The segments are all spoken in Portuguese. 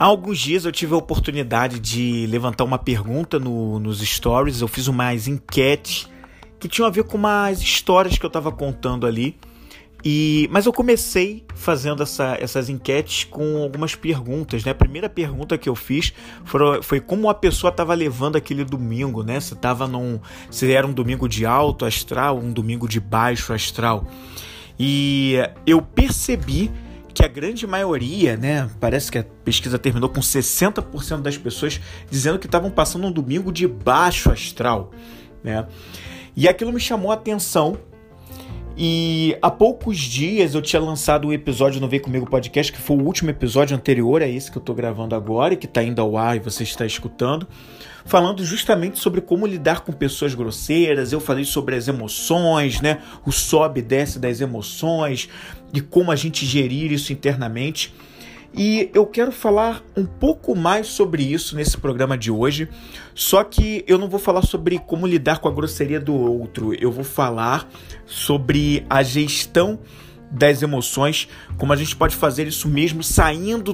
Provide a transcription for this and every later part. Há alguns dias eu tive a oportunidade de levantar uma pergunta nos stories. Eu fiz umas enquetes que tinham a ver com umas histórias que eu estava contando ali. Mas eu comecei fazendo essas enquetes com algumas perguntas, né? A primeira pergunta que eu fiz foi como a pessoa estava levando aquele domingo, né? Se era um domingo de alto astral, um domingo de baixo astral. E eu percebi que a grande maioria, né? Parece que a pesquisa terminou com 60% das pessoas dizendo que estavam passando um domingo de baixo astral, né? E aquilo me chamou a atenção. E há poucos dias eu tinha lançado um episódio no Vem Comigo Podcast, que foi o último episódio anterior a esse que eu estou gravando agora e que está indo ao ar e você está escutando, falando justamente sobre como lidar com pessoas grosseiras. Eu falei sobre as emoções, né? O sobe e desce das emoções e como a gente gerir isso internamente. E eu quero falar um pouco mais sobre isso nesse programa de hoje, só que eu não vou falar sobre como lidar com a grosseria do outro, eu vou falar sobre a gestão das emoções, como a gente pode fazer isso mesmo saindo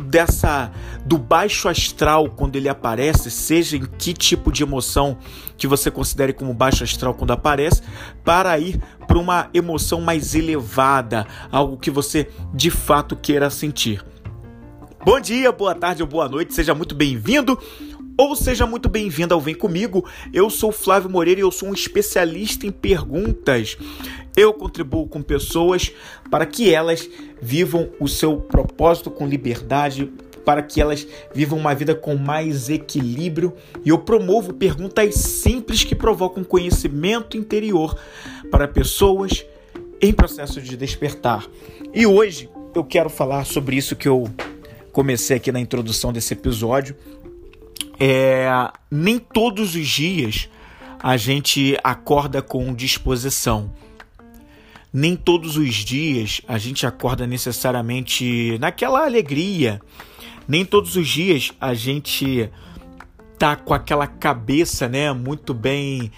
do baixo astral quando ele aparece, seja em que tipo de emoção que você considere como baixo astral quando aparece, para ir para uma emoção mais elevada, algo que você de fato queira sentir. Bom dia, boa tarde ou boa noite, seja muito bem-vindo ou seja muito bem-vinda ao Vem Comigo. Eu sou Flávio Moreira e eu sou um especialista em perguntas. Eu contribuo com pessoas para que elas vivam o seu propósito com liberdade, para que elas vivam uma vida com mais equilíbrio, e eu promovo perguntas simples que provocam conhecimento interior para pessoas em processo de despertar. E hoje eu quero falar sobre isso que eu comecei aqui na introdução desse episódio. Nem todos os dias a gente acorda com disposição. Nem todos os dias a gente acorda necessariamente naquela alegria. Nem todos os dias a gente tá com aquela cabeça, né, muito bem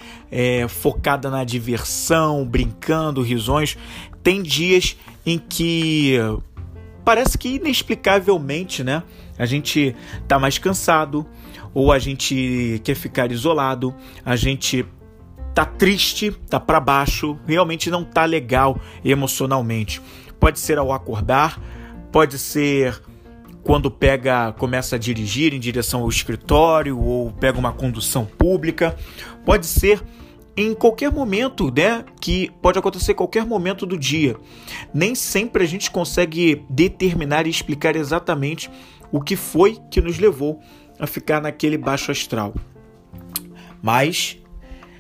focada na diversão, brincando, risões. Tem dias em que parece que inexplicavelmente, né? A gente tá mais cansado, ou a gente quer ficar isolado, a gente tá triste, tá pra baixo, realmente não tá legal emocionalmente. Pode ser ao acordar, pode ser quando começa a dirigir em direção ao escritório, ou pega uma condução pública, pode ser em qualquer momento, né? Que pode acontecer em qualquer momento do dia. Nem sempre a gente consegue determinar e explicar exatamente o que foi que nos levou a ficar naquele baixo astral. Mas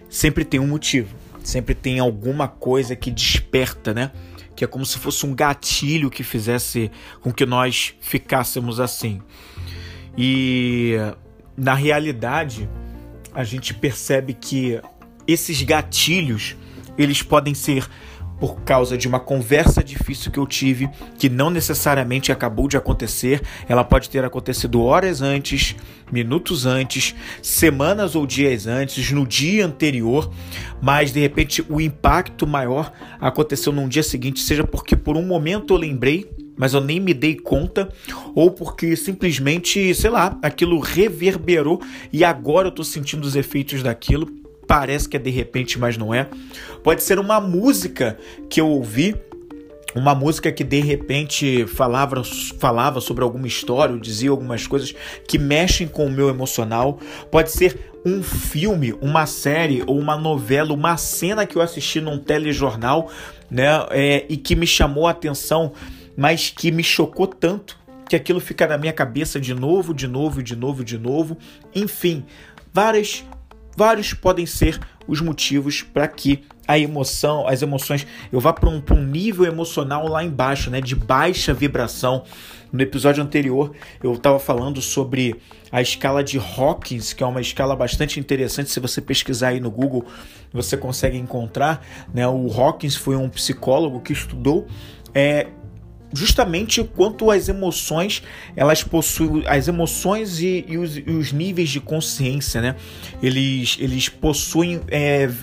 sempre tem um motivo, sempre tem alguma coisa que desperta, né? Que é como se fosse um gatilho que fizesse com que nós ficássemos assim. E na realidade, a gente percebe que esses gatilhos, eles podem ser por causa de uma conversa difícil que eu tive, que não necessariamente acabou de acontecer. Ela pode ter acontecido horas antes, minutos antes, semanas ou dias antes, no dia anterior, mas de repente o impacto maior aconteceu num dia seguinte, seja porque por um momento eu lembrei, mas eu nem me dei conta, ou porque simplesmente, sei lá, aquilo reverberou e agora eu tô sentindo os efeitos daquilo. Parece que é de repente, mas não é. Pode ser uma música que eu ouvi, uma música que de repente falava sobre alguma história, ou dizia algumas coisas que mexem com o meu emocional. Pode ser um filme, uma série ou uma novela, uma cena que eu assisti num telejornal, né, e que me chamou a atenção, mas que me chocou tanto, que aquilo fica na minha cabeça de novo. Enfim, vários podem ser os motivos para que as emoções, eu vá para um nível emocional lá embaixo, né, de baixa vibração. No episódio anterior eu estava falando sobre a escala de Hawkins, que é uma escala bastante interessante. Se você pesquisar aí no Google, você consegue encontrar, né? O Hawkins foi um psicólogo que estudou justamente o quanto as emoções, elas possuem, as emoções e os níveis de consciência, né? Eles possuem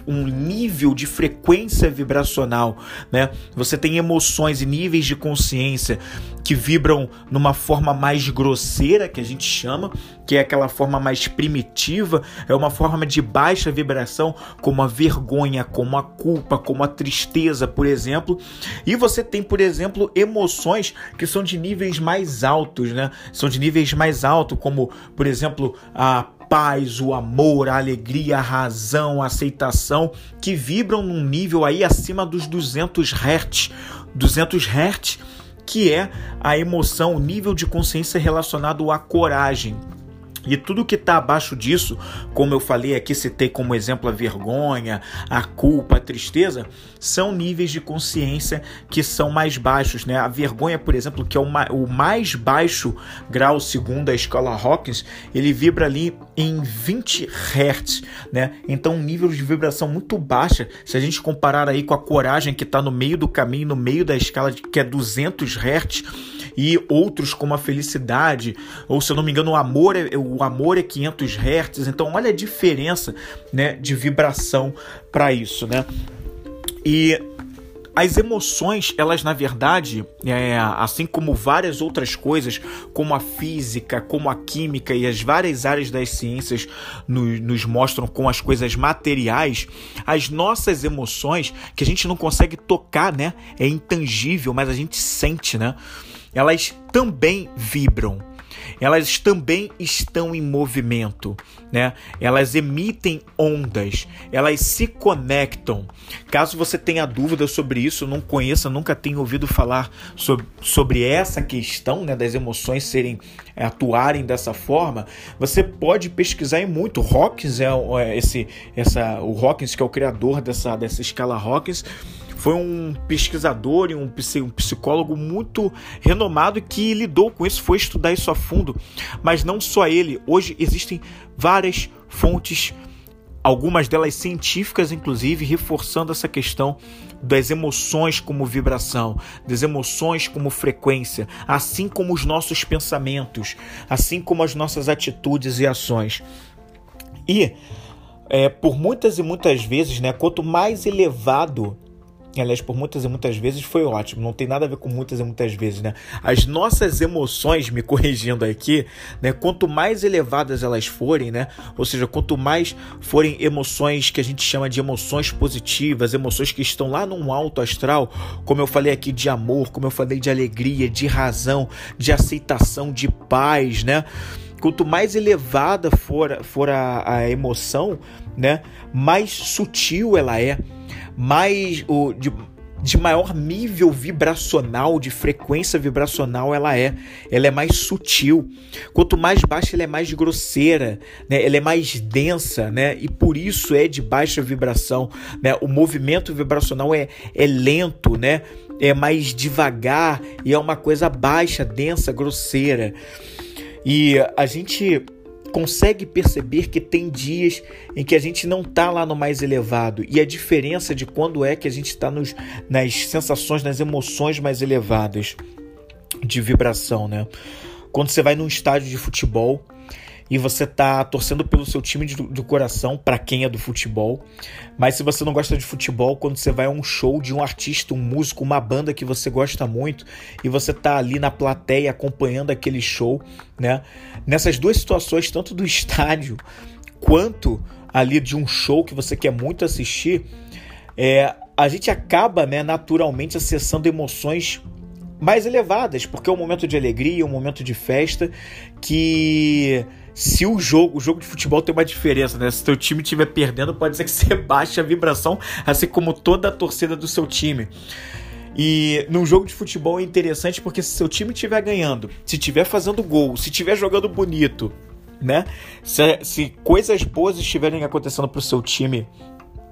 um nível de frequência vibracional, né? Você tem emoções e níveis de consciência que vibram numa forma mais grosseira, que a gente chama, que é aquela forma mais primitiva, é uma forma de baixa vibração, como a vergonha, como a culpa, como a tristeza, por exemplo. E você tem, por exemplo, emoções que são de níveis mais altos, né? São de níveis mais altos, como, por exemplo, a paz, o amor, a alegria, a razão, a aceitação, que vibram num nível aí acima dos 200 Hz. 200 Hz, que é a emoção, o nível de consciência relacionado à coragem. E tudo que está abaixo disso, como eu falei aqui, citei como exemplo a vergonha, a culpa, a tristeza, são níveis de consciência que são mais baixos, né? A vergonha, por exemplo, que é o mais baixo grau segundo a escala Hawkins, ele vibra ali em 20 Hz, né? Então, um nível de vibração muito baixa, se a gente comparar aí com a coragem, que está no meio do caminho, no meio da escala, que é 200 Hz, e outros como a felicidade, ou se eu não me engano, o amor é 500 Hz. Então, olha a diferença, né, de vibração para isso, né? E as emoções, elas na verdade, assim como várias outras coisas, como a física, como a química e as várias áreas das ciências nos mostram com as coisas materiais, as nossas emoções, que a gente não consegue tocar, né? É intangível, mas a gente sente, né? Elas também vibram. Elas também estão em movimento, né? Elas emitem ondas, elas se conectam. Caso você tenha dúvida sobre isso, não conheça, nunca tenha ouvido falar sobre essa questão, né, das emoções atuarem dessa forma, você pode pesquisar e muito. Hawkins o Hawkins, que é o criador dessa escala Hawkins, foi um pesquisador e um psicólogo muito renomado que lidou com isso, foi estudar isso a fundo. Mas não só ele, hoje existem várias fontes, algumas delas científicas, inclusive, reforçando essa questão das emoções como vibração, das emoções como frequência, assim como os nossos pensamentos, assim como as nossas atitudes e ações. E por muitas e muitas vezes, né, quanto mais elevado... Aliás, por muitas e muitas vezes foi ótimo. Não tem nada a ver com muitas e muitas vezes, né? As nossas emoções, me corrigindo aqui, né? Quanto mais elevadas elas forem, né? Ou seja, quanto mais forem emoções que a gente chama de emoções positivas, emoções que estão lá num alto astral, como eu falei aqui de amor, como eu falei de alegria, de razão, de aceitação, de paz, né? Quanto mais elevada for a emoção, né? Mais sutil ela é. De maior nível vibracional, de frequência vibracional ela é mais sutil. Quanto mais baixa, ela é mais grosseira, né? Ela é mais densa, né? E por isso é de baixa vibração, né? O movimento vibracional é lento, né? É mais devagar e é uma coisa baixa, densa, grosseira. E a gente consegue perceber que tem dias em que a gente não está lá no mais elevado, e a diferença de quando é que a gente está nas sensações, nas emoções mais elevadas de vibração, né? Quando você vai num estádio de futebol e você está torcendo pelo seu time do coração, para quem é do futebol, mas se você não gosta de futebol, quando você vai a um show de um artista, um músico, uma banda que você gosta muito, e você está ali na plateia acompanhando aquele show, né? Nessas duas situações, tanto do estádio quanto ali de um show que você quer muito assistir, a gente acaba, né, naturalmente acessando emoções mais elevadas, porque é um momento de alegria, um momento de festa, que... Se o jogo de futebol tem uma diferença, né? Se teu time estiver perdendo, pode ser que você baixe a vibração, assim como toda a torcida do seu time. E num jogo de futebol é interessante porque se seu time estiver ganhando, se estiver fazendo gol, se estiver jogando bonito, né? Se coisas boas estiverem acontecendo pro seu time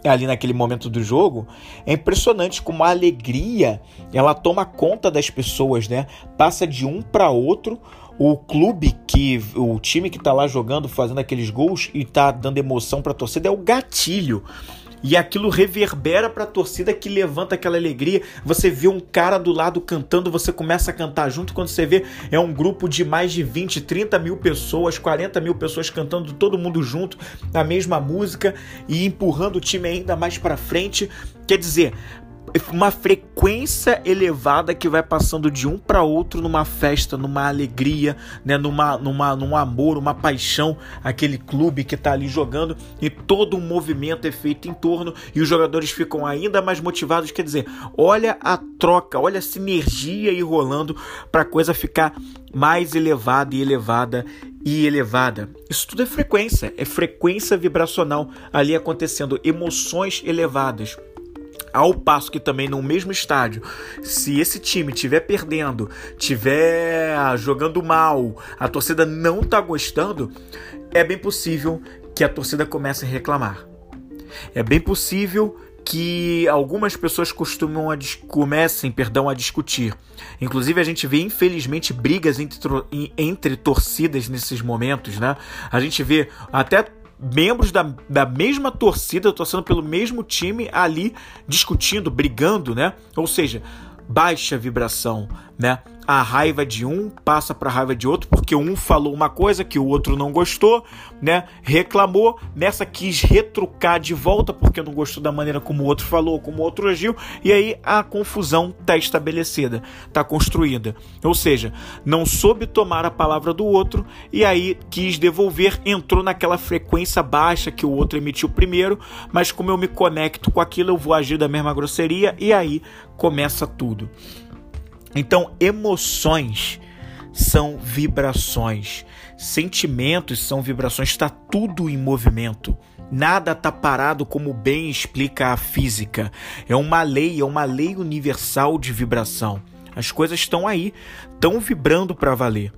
ali naquele momento do jogo, é impressionante como a alegria, ela toma conta das pessoas, né? Passa de um para outro. O time que está lá jogando, fazendo aqueles gols e está dando emoção para a torcida, é o gatilho. e aquilo reverbera para a torcida, que levanta aquela alegria. Você vê um cara do lado cantando, você começa a cantar junto. Quando você vê, é um grupo de mais de 20, 30 mil pessoas, 40 mil pessoas cantando, todo mundo junto, a mesma música, e empurrando o time ainda mais para frente. Quer dizer, uma frequência elevada que vai passando de um para outro numa festa, numa alegria, né? num amor, uma paixão, aquele clube que está ali jogando, e todo um movimento é feito em torno, e os jogadores ficam ainda mais motivados. Quer dizer, olha a troca, olha a sinergia aí rolando para a coisa ficar mais elevada e elevada e elevada. Isso tudo é frequência vibracional ali acontecendo, emoções elevadas. Ao passo que também no mesmo estádio, se esse time estiver perdendo, estiver jogando mal, a torcida não está gostando, é bem possível que a torcida comece a reclamar. É bem possível que algumas pessoas comecem a discutir. Inclusive a gente vê, infelizmente, brigas entre torcidas nesses momentos, né? A gente vê até membros da mesma torcida, torcendo pelo mesmo time, ali discutindo, brigando, né? Ou seja, baixa vibração, né? A raiva de um passa para a raiva de outro, porque um falou uma coisa que o outro não gostou, né? Reclamou, nessa quis retrucar de volta porque não gostou da maneira como o outro falou, como o outro agiu, e aí a confusão está estabelecida, está construída. Ou seja, não soube tomar a palavra do outro e aí quis devolver, entrou naquela frequência baixa que o outro emitiu primeiro, mas como eu me conecto com aquilo, eu vou agir da mesma grosseria, e aí começa tudo. Então, emoções são vibrações, sentimentos são vibrações, está tudo em movimento. Nada está parado, como bem explica a física. É uma lei universal de vibração. As coisas estão aí, estão vibrando para valer.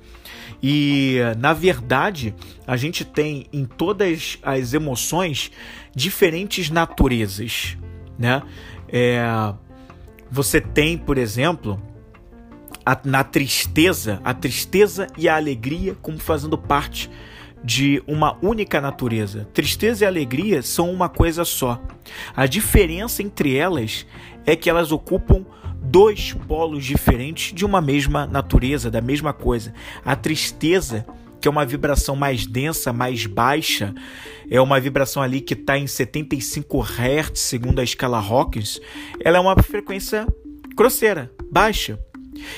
E, na verdade, a gente tem em todas as emoções diferentes naturezas, né? Você tem, por exemplo, a tristeza e a alegria como fazendo parte de uma única natureza. Tristeza e alegria são uma coisa só. A diferença entre elas é que elas ocupam dois polos diferentes de uma mesma natureza, da mesma coisa. A tristeza, que é uma vibração mais densa, mais baixa, é uma vibração ali que está em 75 Hz, segundo a escala Hawkins, ela é uma frequência grosseira, baixa.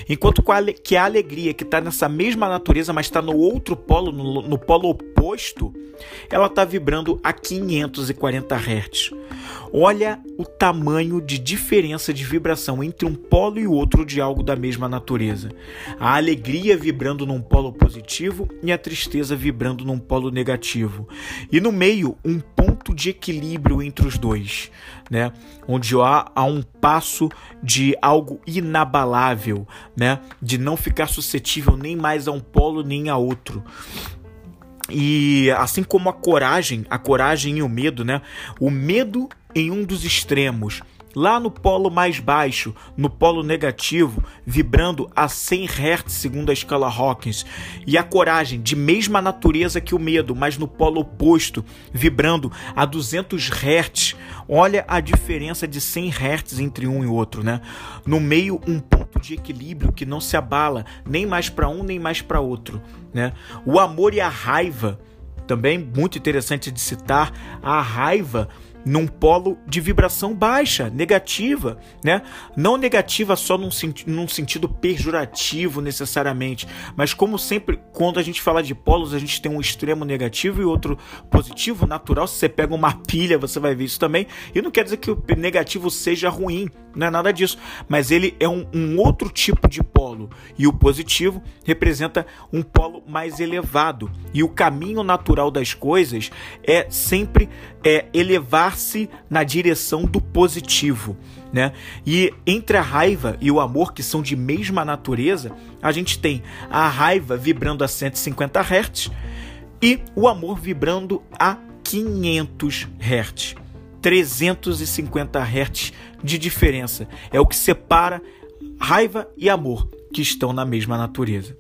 Enquanto que a alegria, que está nessa mesma natureza, mas está no outro polo, no polo oposto, ela está vibrando a 540 Hz. Olha o tamanho de diferença de vibração entre um polo e outro de algo da mesma natureza. A alegria vibrando num polo positivo e a tristeza vibrando num polo negativo. E no meio, um ponto de equilíbrio entre os dois, né? Onde há um passo de algo inabalável, né? De não ficar suscetível nem mais a um polo nem a outro. E assim como a coragem e o medo, né? O medo em um dos extremos, lá no polo mais baixo, no polo negativo, vibrando a 100 Hz, segundo a escala Hawkins. E a coragem, de mesma natureza que o medo, mas no polo oposto, vibrando a 200 Hz. Olha a diferença de 100 Hz entre um e outro, né? No meio, um ponto de equilíbrio que não se abala, nem mais para um, nem mais para outro, né? O amor e a raiva, também muito interessante de citar, a raiva num polo de vibração baixa, negativa, né? Não negativa só num sentido pejorativo necessariamente, mas como sempre, quando a gente fala de polos, a gente tem um extremo negativo e outro positivo, natural. Se você pega uma pilha, você vai ver isso também, e não quer dizer que o negativo seja ruim, não é nada disso, mas ele é um outro tipo de polo, e o positivo representa um polo mais elevado, e o caminho natural das coisas é sempre elevar na direção do positivo, né? E entre a raiva e o amor, que são de mesma natureza, a gente tem a raiva vibrando a 150 Hz e o amor vibrando a 500 Hz. 350 Hz de diferença. É o que separa raiva e amor, que estão na mesma natureza.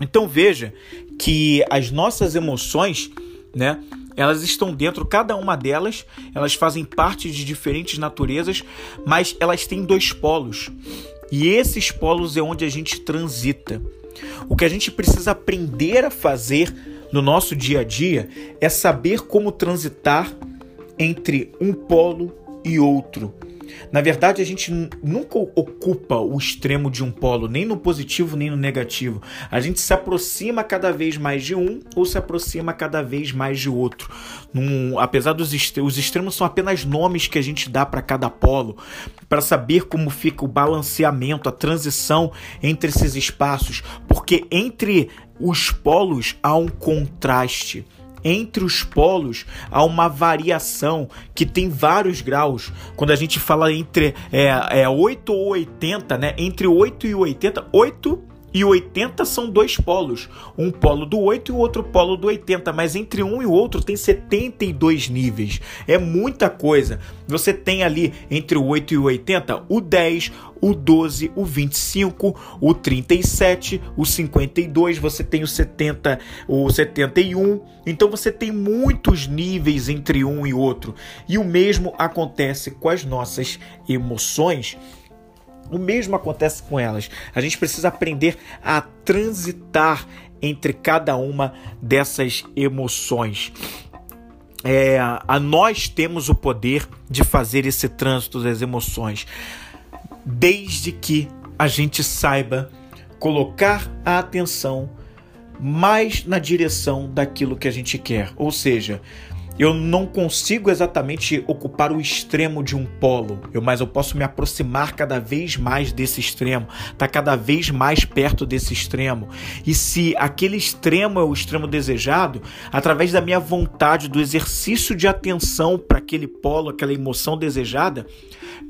Então veja que as nossas emoções, né? Elas estão dentro, cada uma delas, elas fazem parte de diferentes naturezas, mas elas têm dois polos. E esses polos é onde a gente transita. O que a gente precisa aprender a fazer no nosso dia a dia é saber como transitar entre um polo e outro. Na verdade, a gente nunca ocupa o extremo de um polo, nem no positivo, nem no negativo. A gente se aproxima cada vez mais de um ou se aproxima cada vez mais de outro. Apesar dos extremos são apenas nomes que a gente dá para cada polo, para saber como fica o balanceamento, a transição entre esses espaços, porque entre os polos há um contraste. Entre os polos há uma variação que tem vários graus. Quando a gente fala entre 8 ou 80, né? Entre 8 e 80, 8 e 80 são dois polos. Um polo do 8 e o outro polo do 80. Mas entre um e o outro tem 72 níveis. É muita coisa. Você tem ali entre o 8 e o 80 o 10, o 12, o 25, o 37, o 52, você tem o 70, o 71. Então você tem muitos níveis entre um e outro. E o mesmo acontece com as nossas emoções. O mesmo acontece com elas. A gente precisa aprender a transitar entre cada uma dessas emoções. Nós temos o poder de fazer esse trânsito das emoções, desde que a gente saiba colocar a atenção mais na direção daquilo que a gente quer. Ou seja, eu não consigo exatamente ocupar o extremo de um polo, mas eu posso me aproximar cada vez mais desse extremo, tá cada vez mais perto desse extremo. E se aquele extremo é o extremo desejado, através da minha vontade, do exercício de atenção para aquele polo, aquela emoção desejada,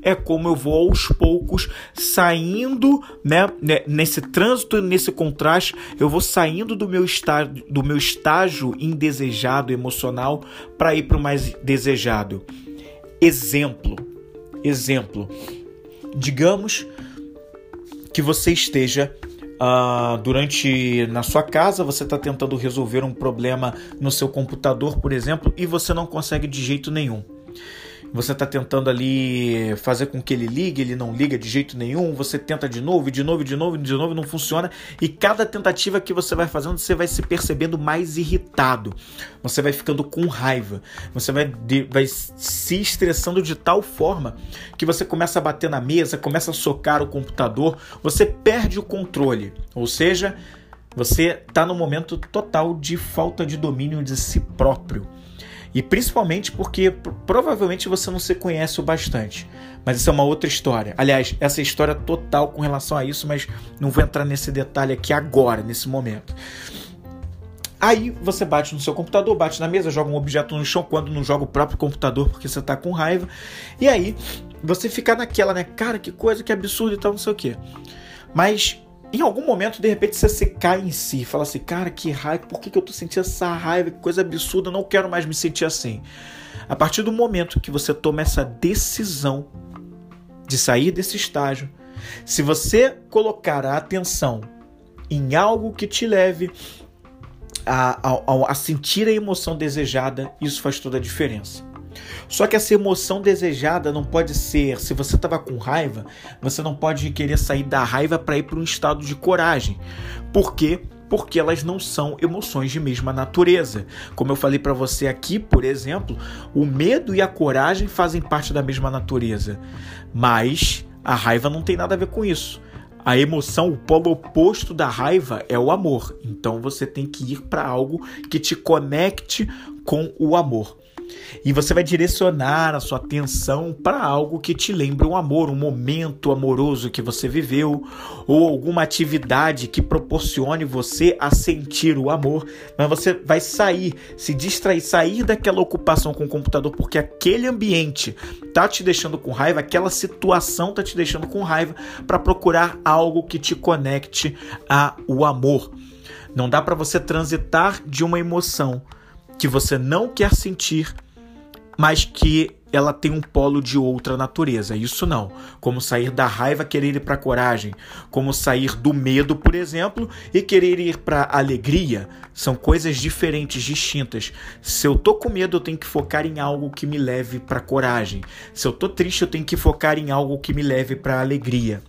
é como eu vou aos poucos saindo, né, nesse trânsito, nesse contraste, eu vou saindo do meu estágio indesejado emocional para ir para o mais desejado. Exemplo. Digamos que você esteja na sua casa, você está tentando resolver um problema no seu computador, por exemplo, e você não consegue de jeito nenhum. Você está tentando ali fazer com que ele ligue, ele não liga de jeito nenhum, você tenta de novo, não funciona. E cada tentativa que você vai fazendo, você vai se percebendo mais irritado, você vai ficando com raiva, você vai se estressando de tal forma que você começa a bater na mesa, começa a socar o computador, você perde o controle, ou seja, você está num momento total de falta de domínio de si próprio. E principalmente porque provavelmente você não se conhece o bastante. Mas isso é uma outra história. Aliás, essa história total com relação a isso, mas não vou entrar nesse detalhe aqui agora, nesse momento. Aí você bate no seu computador, bate na mesa, joga um objeto no chão, quando não joga o próprio computador porque você tá com raiva. E aí você fica naquela, né? Cara, que coisa, que absurdo e tal, não sei o quê. Mas em algum momento, de repente, você se cai em si, fala assim, cara, que raiva, por que eu tô sentindo essa raiva, que coisa absurda, eu não quero mais me sentir assim. A partir do momento que você toma essa decisão de sair desse estágio, se você colocar a atenção em algo que te leve a sentir a emoção desejada, isso faz toda a diferença. Só que essa emoção desejada não pode ser, se você estava com raiva, você não pode querer sair da raiva para ir para um estado de coragem. Por quê? Porque elas não são emoções de mesma natureza. Como eu falei para você aqui, por exemplo, o medo e a coragem fazem parte da mesma natureza, mas a raiva não tem nada a ver com isso. A emoção, o polo oposto da raiva é o amor. Então você tem que ir para algo que te conecte com o amor. E você vai direcionar a sua atenção para algo que te lembre um amor, um momento amoroso que você viveu, ou alguma atividade que proporcione você a sentir o amor. Mas você vai sair, se distrair, sair daquela ocupação com o computador, porque aquele ambiente tá te deixando com raiva, aquela situação tá te deixando com raiva, para procurar algo que te conecte ao amor. Não dá para você transitar de uma emoção que você não quer sentir, mas que ela tem um polo de outra natureza, isso não. Como sair da raiva, querer ir para a coragem. Como sair do medo, por exemplo, e querer ir para a alegria. São coisas diferentes, distintas. Se eu tô com medo, eu tenho que focar em algo que me leve para a coragem. Se eu tô triste, eu tenho que focar em algo que me leve para a alegria.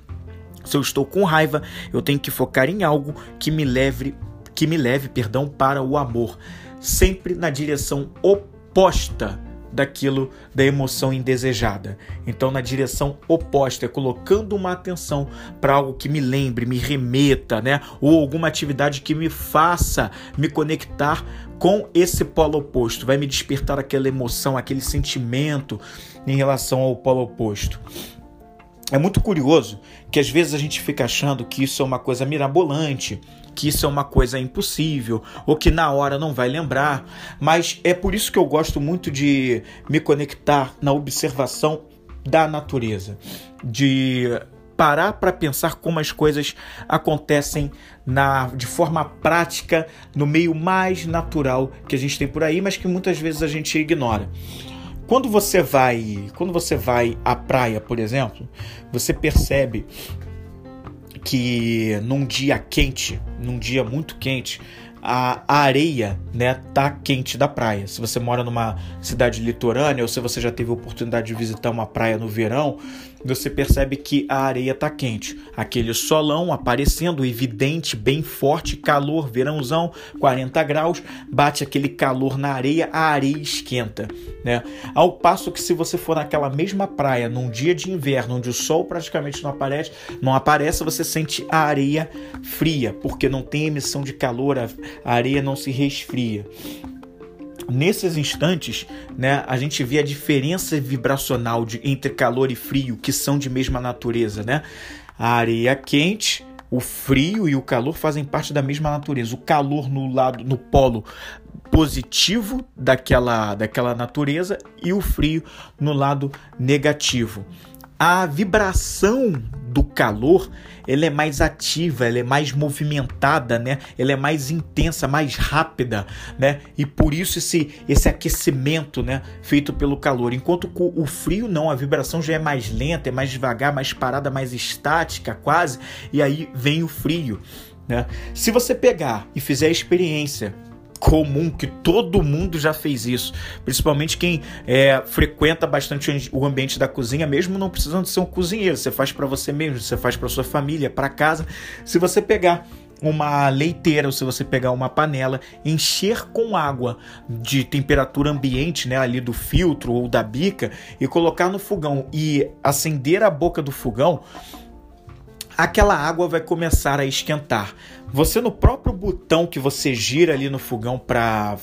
Se eu estou com raiva, eu tenho que focar em algo que me leve, para o amor. Sempre na direção oposta daquilo da emoção indesejada. Então, na direção oposta, é colocando uma atenção para algo que me lembre, me remeta, né? Ou alguma atividade que me faça me conectar com esse polo oposto. Vai me despertar aquela emoção, aquele sentimento em relação ao polo oposto. É muito curioso que às vezes a gente fica achando que isso é uma coisa mirabolante, que isso é uma coisa impossível, ou que na hora não vai lembrar, mas é por isso que eu gosto muito de me conectar na observação da natureza, de parar para pensar como as coisas acontecem de forma prática, no meio mais natural que a gente tem por aí, mas que muitas vezes a gente ignora. Quando você vai à praia, por exemplo, você percebe que num dia muito quente, a areia, né, tá quente da praia. Se você mora numa cidade litorânea ou se você já teve a oportunidade de visitar uma praia no verão, você percebe que a areia tá quente. Aquele solão aparecendo, evidente, bem forte, calor, verãozão, 40 graus, bate aquele calor na areia, a areia esquenta, né? Ao passo que se você for naquela mesma praia, num dia de inverno, onde o sol praticamente não aparece, você sente a areia fria, porque não tem emissão de calor, a areia não se resfria. Nesses instantes, né, a gente vê a diferença vibracional entre calor e frio, que são de mesma natureza, né? A areia quente, o frio e o calor fazem parte da mesma natureza. O calor no polo positivo daquela natureza e o frio no lado negativo. A vibração do calor, ela é mais ativa, ela é mais movimentada, né? Ela é mais intensa, mais rápida, né? E por isso esse aquecimento, né, feito pelo calor. Enquanto com o frio não, a vibração já é mais lenta, é mais devagar, mais parada, mais estática quase, e aí vem o frio, né? Se você pegar e fizer a experiência comum, que todo mundo já fez isso, principalmente quem frequenta bastante o ambiente da cozinha, mesmo não precisando ser um cozinheiro, você faz para você mesmo, você faz para sua família, para casa. Se você pegar uma leiteira ou se você pegar uma panela, encher com água de temperatura ambiente, né, ali do filtro ou da bica, e colocar no fogão e acender a boca do fogão, aquela água vai começar a esquentar. Você, no próprio botão que você gira ali no fogão para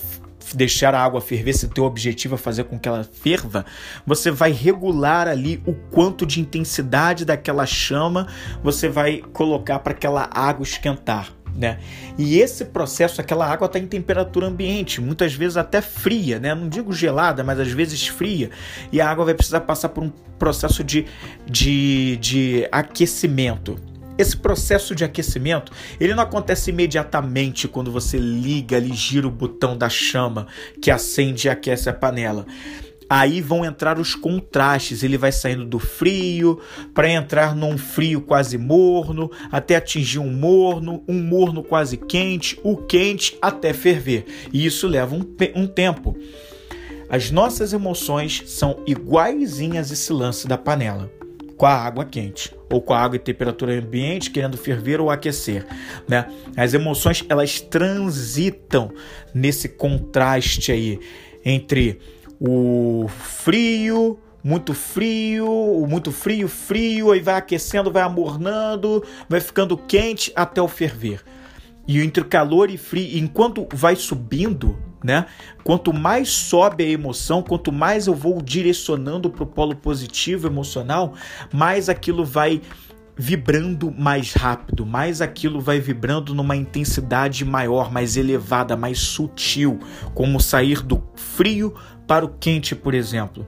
deixar a água ferver, se o teu objetivo é fazer com que ela ferva, você vai regular ali o quanto de intensidade daquela chama você vai colocar para aquela água esquentar, né? E esse processo, aquela água está em temperatura ambiente, muitas vezes até fria, né? Não digo gelada, mas às vezes fria, e a água vai precisar passar por um processo de aquecimento. Esse processo de aquecimento, ele não acontece imediatamente quando você liga ali, gira o botão da chama que acende e aquece a panela. Aí vão entrar os contrastes, ele vai saindo do frio para entrar num frio quase morno, até atingir um morno quase quente, o quente até ferver. E isso leva um tempo. As nossas emoções são iguaizinhas esse lance da panela, com a água quente ou com a água em temperatura ambiente, querendo ferver ou aquecer, né? As emoções, elas transitam nesse contraste aí entre o frio, muito frio, aí vai aquecendo, vai amornando, vai ficando quente até o ferver. E entre calor e frio, enquanto vai subindo, né? Quanto mais sobe a emoção, quanto mais eu vou direcionando para o polo positivo emocional, mais aquilo vai vibrando mais rápido, mais aquilo vai vibrando numa intensidade maior, mais elevada, mais sutil, como sair do frio para o quente, por exemplo.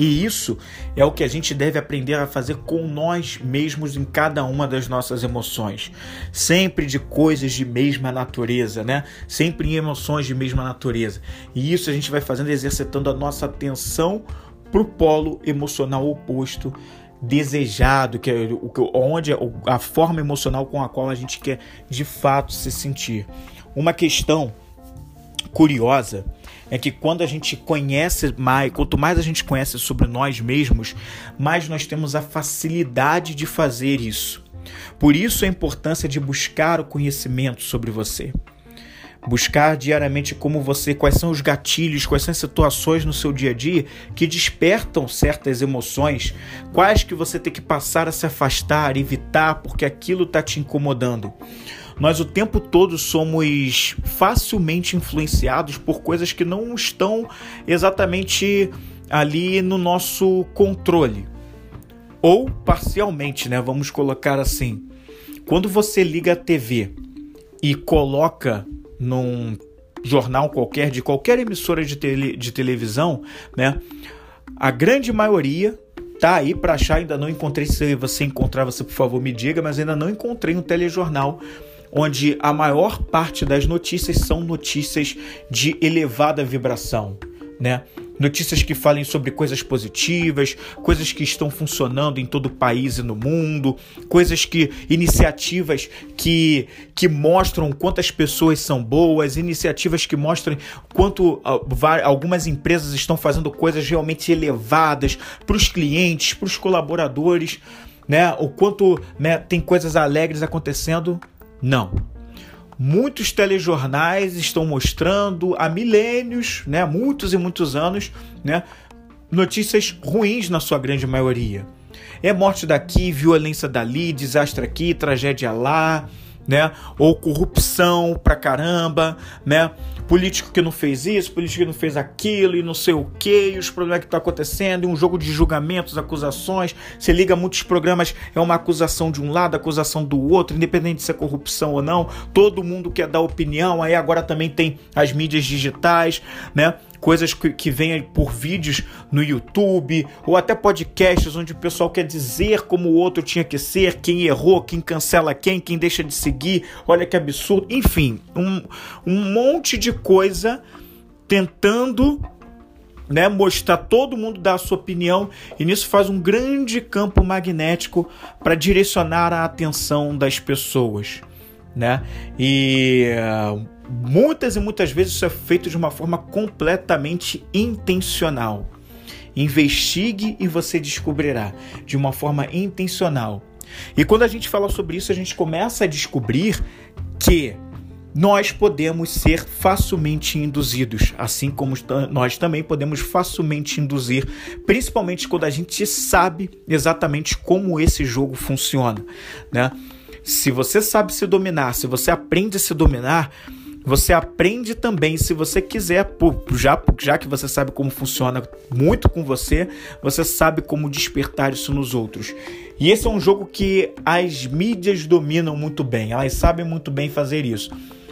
E isso é o que a gente deve aprender a fazer com nós mesmos em cada uma das nossas emoções. Sempre de coisas de mesma natureza, né? Sempre em emoções de mesma natureza. E isso a gente vai fazendo exercitando a nossa atenção para o polo emocional oposto desejado, que é onde a forma emocional com a qual a gente quer de fato se sentir. Uma questão curiosa é que quando a gente conhece mais, quanto mais a gente conhece sobre nós mesmos, mais nós temos a facilidade de fazer isso. Por isso a importância de buscar o conhecimento sobre você. Buscar diariamente como você, quais são os gatilhos, quais são as situações no seu dia a dia que despertam certas emoções, quais que você tem que passar a se afastar, evitar, porque aquilo está te incomodando. Nós o tempo todo somos facilmente influenciados por coisas que não estão exatamente ali no nosso controle. Ou parcialmente, né? Vamos colocar assim. Quando você liga a TV e coloca num jornal qualquer, de qualquer emissora de televisão, né? A grande maioria tá aí para achar, ainda não encontrei, se você encontrar, você por favor me diga, mas ainda não encontrei um telejornal onde a maior parte das notícias são notícias de elevada vibração, né? Notícias que falem sobre coisas positivas, coisas que estão funcionando em todo o país e no mundo, coisas que, iniciativas que mostram quantas pessoas são boas, iniciativas que mostram quanto algumas empresas estão fazendo coisas realmente elevadas para os clientes, para os colaboradores, né? O quanto, né, tem coisas alegres acontecendo. Não. Muitos telejornais estão mostrando há milênios, né, muitos e muitos anos, né, notícias ruins na sua grande maioria. É morte daqui, violência dali, desastre aqui, tragédia lá, né, ou corrupção pra caramba, né, político que não fez isso, político que não fez aquilo e não sei o que, e os problemas que estão acontecendo, e um jogo de julgamentos, acusações. Você liga muitos programas, é uma acusação de um lado, acusação do outro, independente se é corrupção ou não, todo mundo quer dar opinião. Aí agora também tem as mídias digitais, né, coisas que vêm por vídeos no YouTube, ou até podcasts onde o pessoal quer dizer como o outro tinha que ser, quem errou, quem cancela quem deixa de seguir, olha que absurdo, enfim, um monte de coisa tentando, né, mostrar, todo mundo dar a sua opinião, e nisso faz um grande campo magnético para direcionar a atenção das pessoas, né, e muitas e muitas vezes isso é feito de uma forma completamente intencional. Investigue e você descobrirá, de uma forma intencional. E quando a gente fala sobre isso, a gente começa a descobrir que nós podemos ser facilmente induzidos, assim como nós também podemos facilmente induzir, principalmente quando a gente sabe exatamente como esse jogo funciona, né? Se você sabe se dominar, se você aprende a se dominar, você aprende também, se você quiser, já que você sabe como funciona muito com você, você sabe como despertar isso nos outros. E esse é um jogo que as mídias dominam muito bem, elas sabem muito bem fazer isso.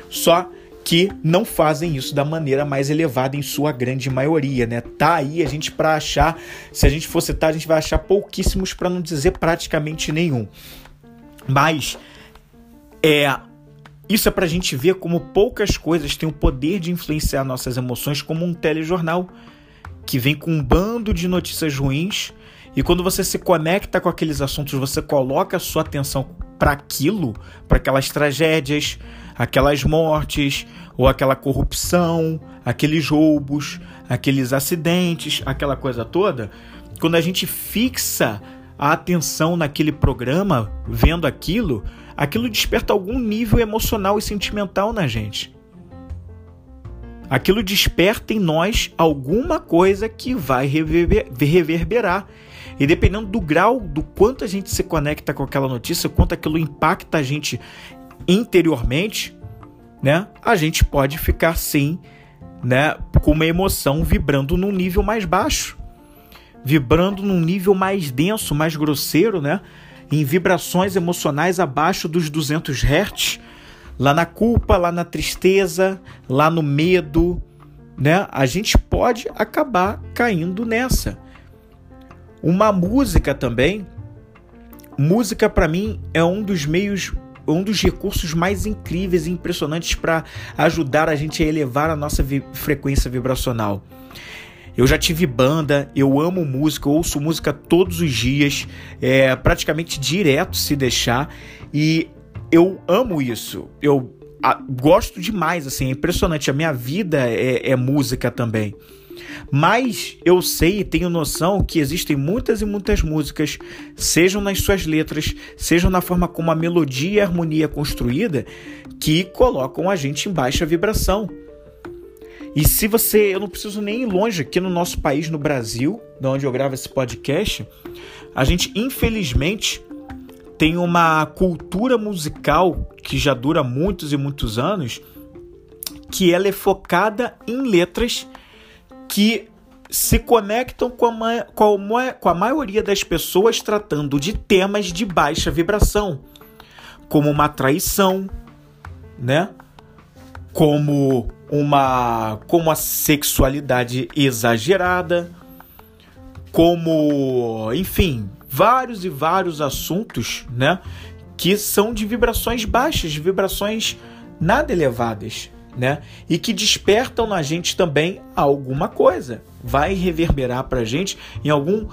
Só que não fazem isso da maneira mais elevada em sua grande maioria, né? Tá aí a gente para achar, se a gente for citar, a gente vai achar pouquíssimos, para não dizer praticamente nenhum. Mas isso é pra gente ver como poucas coisas têm o poder de influenciar nossas emoções, como um telejornal que vem com um bando de notícias ruins, e quando você se conecta com aqueles assuntos, você coloca a sua atenção para aquilo, para aquelas tragédias, aquelas mortes, ou aquela corrupção, aqueles roubos, aqueles acidentes, aquela coisa toda. Quando a gente fixa a atenção naquele programa, vendo aquilo desperta algum nível emocional e sentimental na gente. Aquilo desperta em nós alguma coisa que vai reverberar. E dependendo do grau, do quanto a gente se conecta com aquela notícia, quanto aquilo impacta a gente interiormente, né? A gente pode ficar, sim, né, com uma emoção vibrando num nível mais baixo, vibrando num nível mais denso, mais grosseiro, né? Em vibrações emocionais abaixo dos 200 Hz, lá na culpa, lá na tristeza, lá no medo, né? A gente pode acabar caindo nessa. Uma música também, música para mim é um dos recursos mais incríveis e impressionantes para ajudar a gente a elevar a nossa frequência vibracional. Eu já tive banda, eu amo música, eu ouço música todos os dias, praticamente direto se deixar, e eu amo isso, eu gosto demais, assim, é impressionante, a minha vida é música também. Mas eu sei e tenho noção que existem muitas e muitas músicas, sejam nas suas letras, sejam na forma como a melodia e a harmonia é construída, que colocam a gente em baixa vibração. E se você, eu não preciso nem ir longe, aqui no nosso país, no Brasil, de onde eu gravo esse podcast, a gente infelizmente tem uma cultura musical que já dura muitos e muitos anos, que ela é focada em letras que se conectam com a maioria das pessoas, tratando de temas de baixa vibração, como uma traição, né? Como a sexualidade exagerada, como, enfim, vários e vários assuntos, né, que são de vibrações baixas, de vibrações nada elevadas, né, e que despertam na gente também alguma coisa, vai reverberar para a gente em algum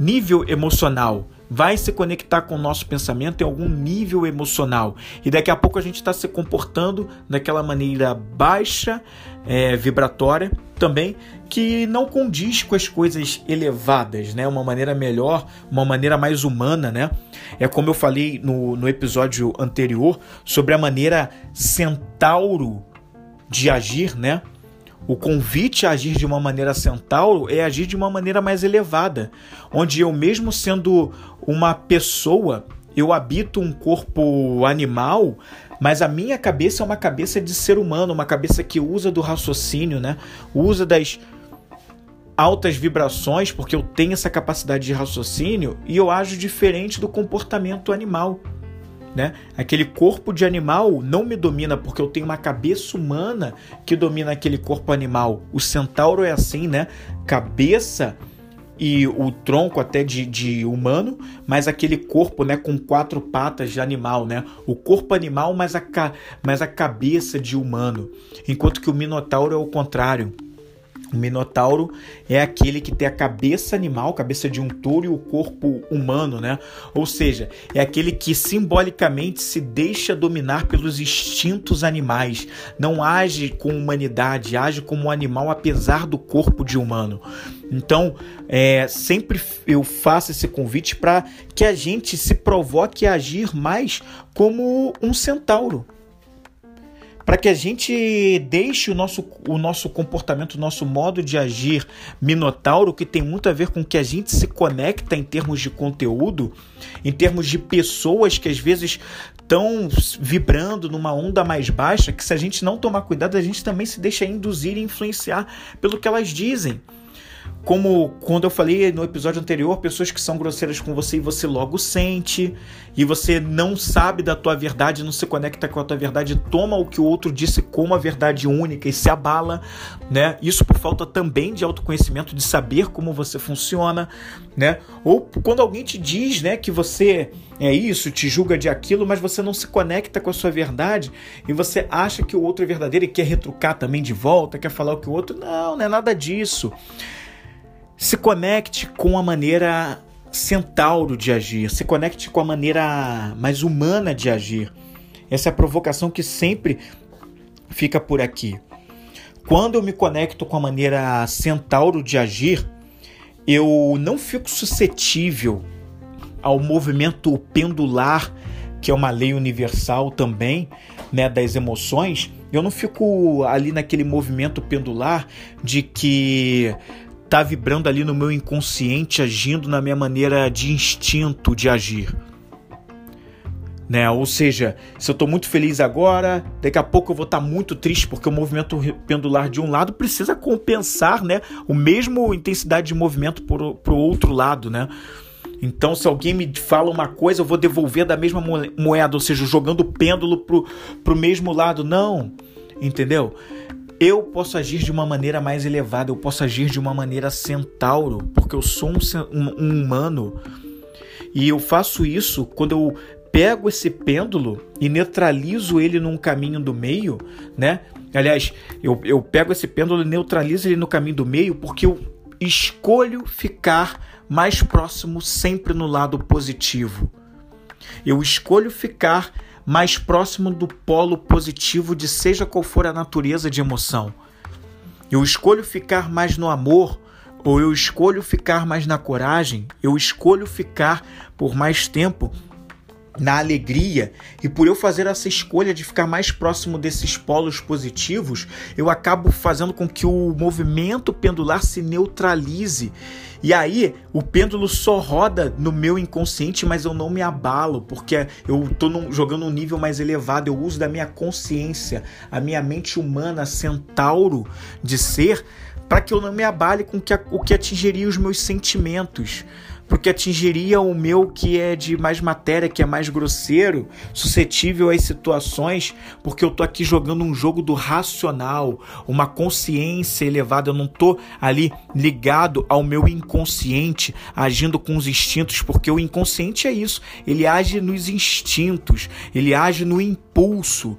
nível emocional, vai se conectar com o nosso pensamento em algum nível emocional, e daqui a pouco a gente está se comportando daquela maneira baixa, vibratória também, que não condiz com as coisas elevadas, né? Uma maneira melhor, uma maneira mais humana, né? É como eu falei no episódio anterior sobre a maneira centauro de agir, né? O convite a agir de uma maneira centauro é agir de uma maneira mais elevada, onde eu mesmo sendo uma pessoa, eu habito um corpo animal, mas a minha cabeça é uma cabeça de ser humano, uma cabeça que usa do raciocínio, né? Usa das altas vibrações, porque eu tenho essa capacidade de raciocínio e eu ajo diferente do comportamento animal, né? Aquele corpo de animal não me domina porque eu tenho uma cabeça humana que domina aquele corpo animal. O centauro é assim, né? Cabeça e o tronco até de humano, mas aquele corpo, né, com quatro patas de animal, né? O corpo animal, mas a cabeça de humano. Enquanto que o minotauro é o contrário. O minotauro é aquele que tem a cabeça animal, cabeça de um touro e o corpo humano, né? Ou seja, é aquele que simbolicamente se deixa dominar pelos instintos animais. Não age com humanidade, age como um animal apesar do corpo de humano. Então, sempre eu faço esse convite para que a gente se provoque a agir mais como um centauro, para que a gente deixe o nosso comportamento, o nosso modo de agir minotauro, que tem muito a ver com que a gente se conecta em termos de conteúdo, em termos de pessoas que às vezes estão vibrando numa onda mais baixa, que se a gente não tomar cuidado, a gente também se deixa induzir e influenciar pelo que elas dizem. Como quando eu falei no episódio anterior, pessoas que são grosseiras com você e você logo sente, e você não sabe da tua verdade, não se conecta com a tua verdade, toma o que o outro disse como a verdade única e se abala, né? Isso por falta também de autoconhecimento, de saber como você funciona, né? Ou quando alguém te diz, né, que você é isso, te julga de aquilo, mas você não se conecta com a sua verdade e você acha que o outro é verdadeiro e quer retrucar também de volta, quer falar o que o outro... Não é nada disso. Se conecte com a maneira centauro de agir, se conecte com a maneira mais humana de agir. Essa é a provocação que sempre fica por aqui. Quando eu me conecto com a maneira centauro de agir, eu não fico suscetível ao movimento pendular, que é uma lei universal também, né, das emoções. Eu não fico ali naquele movimento pendular de que tá vibrando ali no meu inconsciente, agindo na minha maneira de instinto de agir, né? Ou seja, se eu tô muito feliz agora, daqui a pouco eu vou estar muito triste, porque o movimento pendular de um lado precisa compensar, né, o mesmo intensidade de movimento pro outro lado, né? Então, se alguém me fala uma coisa, eu vou devolver da mesma moeda, ou seja, jogando o pêndulo pro mesmo lado. Não, entendeu? Eu posso agir de uma maneira mais elevada, eu posso agir de uma maneira centauro, porque eu sou um humano, e eu faço isso quando eu pego esse pêndulo e neutralizo ele num caminho do meio, né? Aliás, eu pego esse pêndulo e neutralizo ele no caminho do meio, porque eu escolho ficar mais próximo sempre no lado positivo. Eu escolho ficar mais próximo do polo positivo de seja qual for a natureza de emoção. Eu escolho ficar mais no amor, ou eu escolho ficar mais na coragem, eu escolho ficar por mais tempo na alegria, e por eu fazer essa escolha de ficar mais próximo desses polos positivos, eu acabo fazendo com que o movimento pendular se neutralize, e aí o pêndulo só roda no meu inconsciente, mas eu não me abalo, porque eu estou jogando um nível mais elevado, eu uso da minha consciência, a minha mente humana, centauro de ser, para que eu não me abale com o que atingiria os meus sentimentos, porque atingiria o meu que é de mais matéria, que é mais grosseiro, suscetível às situações, porque eu tô aqui jogando um jogo do racional, uma consciência elevada, eu não tô ali ligado ao meu inconsciente, agindo com os instintos, porque o inconsciente é isso, ele age nos instintos, ele age no impulso.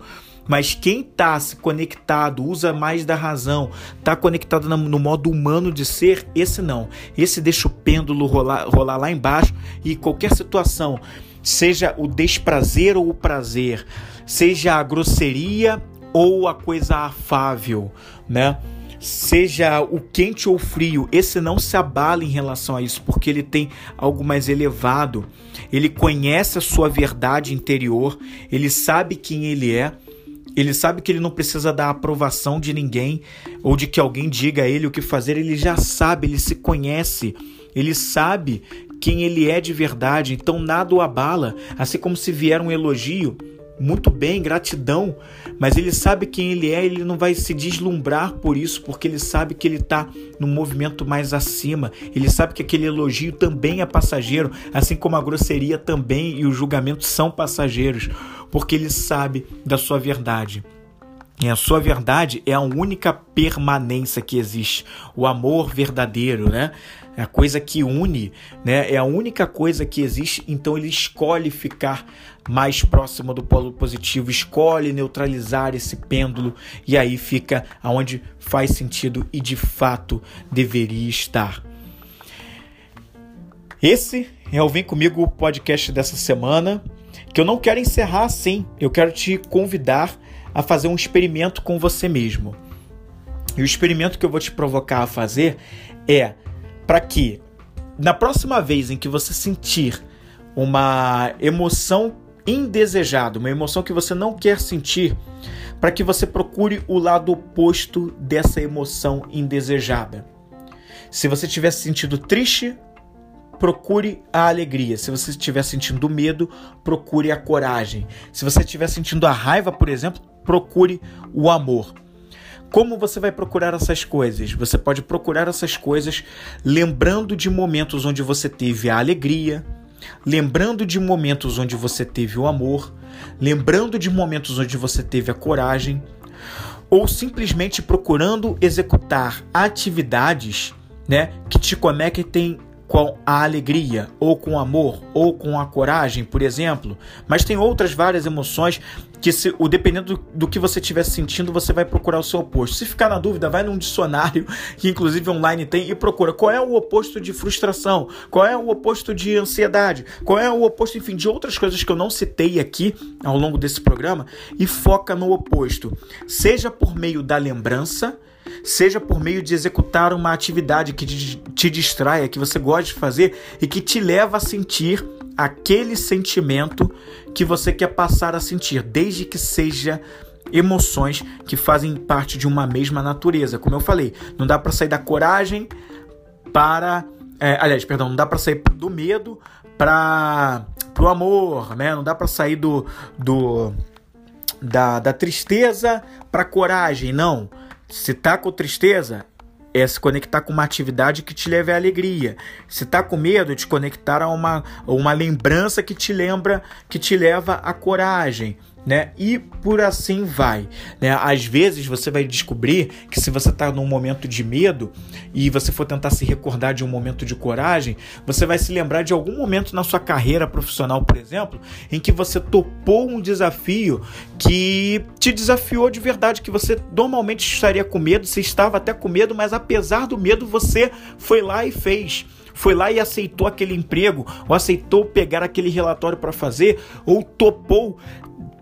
Mas quem está se conectado, usa mais da razão, está conectado no modo humano de ser, esse não. Esse deixa o pêndulo rolar lá embaixo e qualquer situação, seja o desprazer ou o prazer, seja a grosseria ou a coisa afável, né? Seja o quente ou o frio, esse não se abala em relação a isso, porque ele tem algo mais elevado. Ele conhece a sua verdade interior, ele sabe quem ele é, ele sabe que ele não precisa da aprovação de ninguém ou de que alguém diga a ele o que fazer. Ele já sabe, ele se conhece, ele sabe quem ele é de verdade. Então nada o abala, assim como se vier um elogio, muito bem, gratidão, mas ele sabe quem ele é, ele não vai se deslumbrar por isso, porque ele sabe que ele está num movimento mais acima, ele sabe que aquele elogio também é passageiro, assim como a grosseria também e o julgamento são passageiros, porque ele sabe da sua verdade. E a sua verdade é a única permanência que existe, o amor verdadeiro, né? É a coisa que une, né? É a única coisa que existe, então ele escolhe ficar mais próximo do polo positivo, escolhe neutralizar esse pêndulo e aí fica onde faz sentido e de fato deveria estar. Esse é o Vem Comigo Podcast dessa semana, que eu não quero encerrar assim, eu quero te convidar a fazer um experimento com você mesmo. E o experimento que eu vou te provocar a fazer é para que, na próxima vez em que você sentir uma emoção indesejada, uma emoção que você não quer sentir, para que você procure o lado oposto dessa emoção indesejada. Se você estiver se sentindo triste, procure a alegria. Se você estiver sentindo medo, procure a coragem. Se você estiver sentindo a raiva, por exemplo, procure o amor. Como você vai procurar essas coisas? Você pode procurar essas coisas lembrando de momentos onde você teve a alegria, lembrando de momentos onde você teve o amor, lembrando de momentos onde você teve a coragem, ou simplesmente procurando executar atividades, né, que te conectem com a alegria, ou com o amor, ou com a coragem, por exemplo. Mas tem outras várias emoções que, dependendo do que você estiver sentindo, você vai procurar o seu oposto. Se ficar na dúvida, vai num dicionário, que inclusive online tem, e procura qual é o oposto de frustração, qual é o oposto de ansiedade, qual é o oposto, enfim, de outras coisas que eu não citei aqui ao longo desse programa, e foca no oposto. Seja por meio da lembrança, seja por meio de executar uma atividade que te distraia, que você gosta de fazer e que te leva a sentir aquele sentimento que você quer passar a sentir, desde que seja emoções que fazem parte de uma mesma natureza. Como eu falei, não dá para sair da coragem para... não dá para sair do medo para o amor, né? Não dá para sair da tristeza para a coragem, não. Se tá com tristeza, é se conectar com uma atividade que te leve à alegria. Se tá com medo, é te conectar a uma lembrança que te leva à coragem. né? E por assim vai, né? Às vezes você vai descobrir que se você está num momento de medo e você for tentar se recordar de um momento de coragem, você vai se lembrar de algum momento na sua carreira profissional, por exemplo, em que você topou um desafio que te desafiou de verdade, que você normalmente estaria com medo, você estava até com medo, mas apesar do medo você foi lá e fez. Foi lá e aceitou aquele emprego, ou aceitou pegar aquele relatório para fazer, ou topou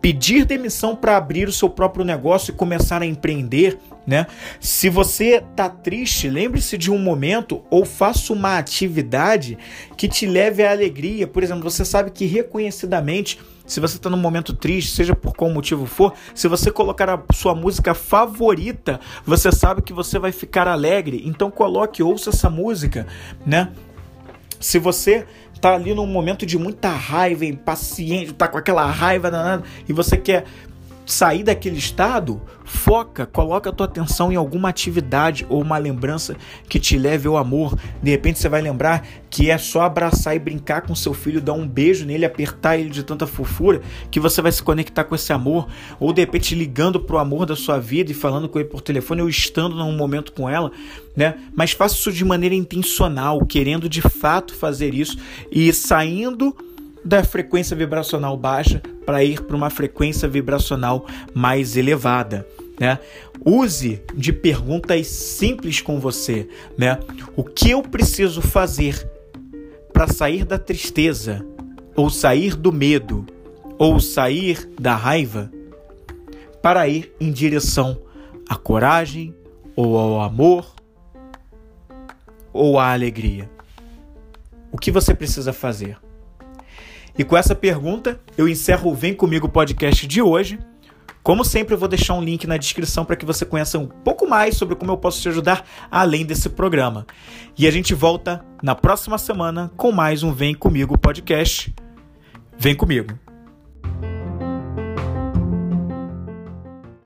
pedir demissão para abrir o seu próprio negócio e começar a empreender, né? Se você tá triste, lembre-se de um momento ou faça uma atividade que te leve à alegria. Por exemplo, você sabe que reconhecidamente, se você está num momento triste, seja por qual motivo for, se você colocar a sua música favorita, você sabe que você vai ficar alegre. Então coloque, ouça essa música, né? Se você tá ali num momento de muita raiva, impaciente, tá com aquela raiva danada, e você quer sair daquele estado, foca, coloca a tua atenção em alguma atividade ou uma lembrança que te leve ao amor. De repente você vai lembrar que é só abraçar e brincar com seu filho, dar um beijo nele, apertar ele de tanta fofura, que você vai se conectar com esse amor. Ou de repente ligando pro amor da sua vida e falando com ele por telefone, ou estando num momento com ela, né? Mas faça isso de maneira intencional, querendo de fato fazer isso e saindo da frequência vibracional baixa para ir para uma frequência vibracional mais elevada, né? Use de perguntas simples com você, né? O que eu preciso fazer para sair da tristeza, ou sair do medo, ou sair da raiva, para ir em direção à coragem, ou ao amor, ou à alegria? O que você precisa fazer? E com essa pergunta, eu encerro o Vem Comigo Podcast de hoje. Como sempre, eu vou deixar um link na descrição para que você conheça um pouco mais sobre como eu posso te ajudar além desse programa. E a gente volta na próxima semana com mais um Vem Comigo Podcast. Vem comigo!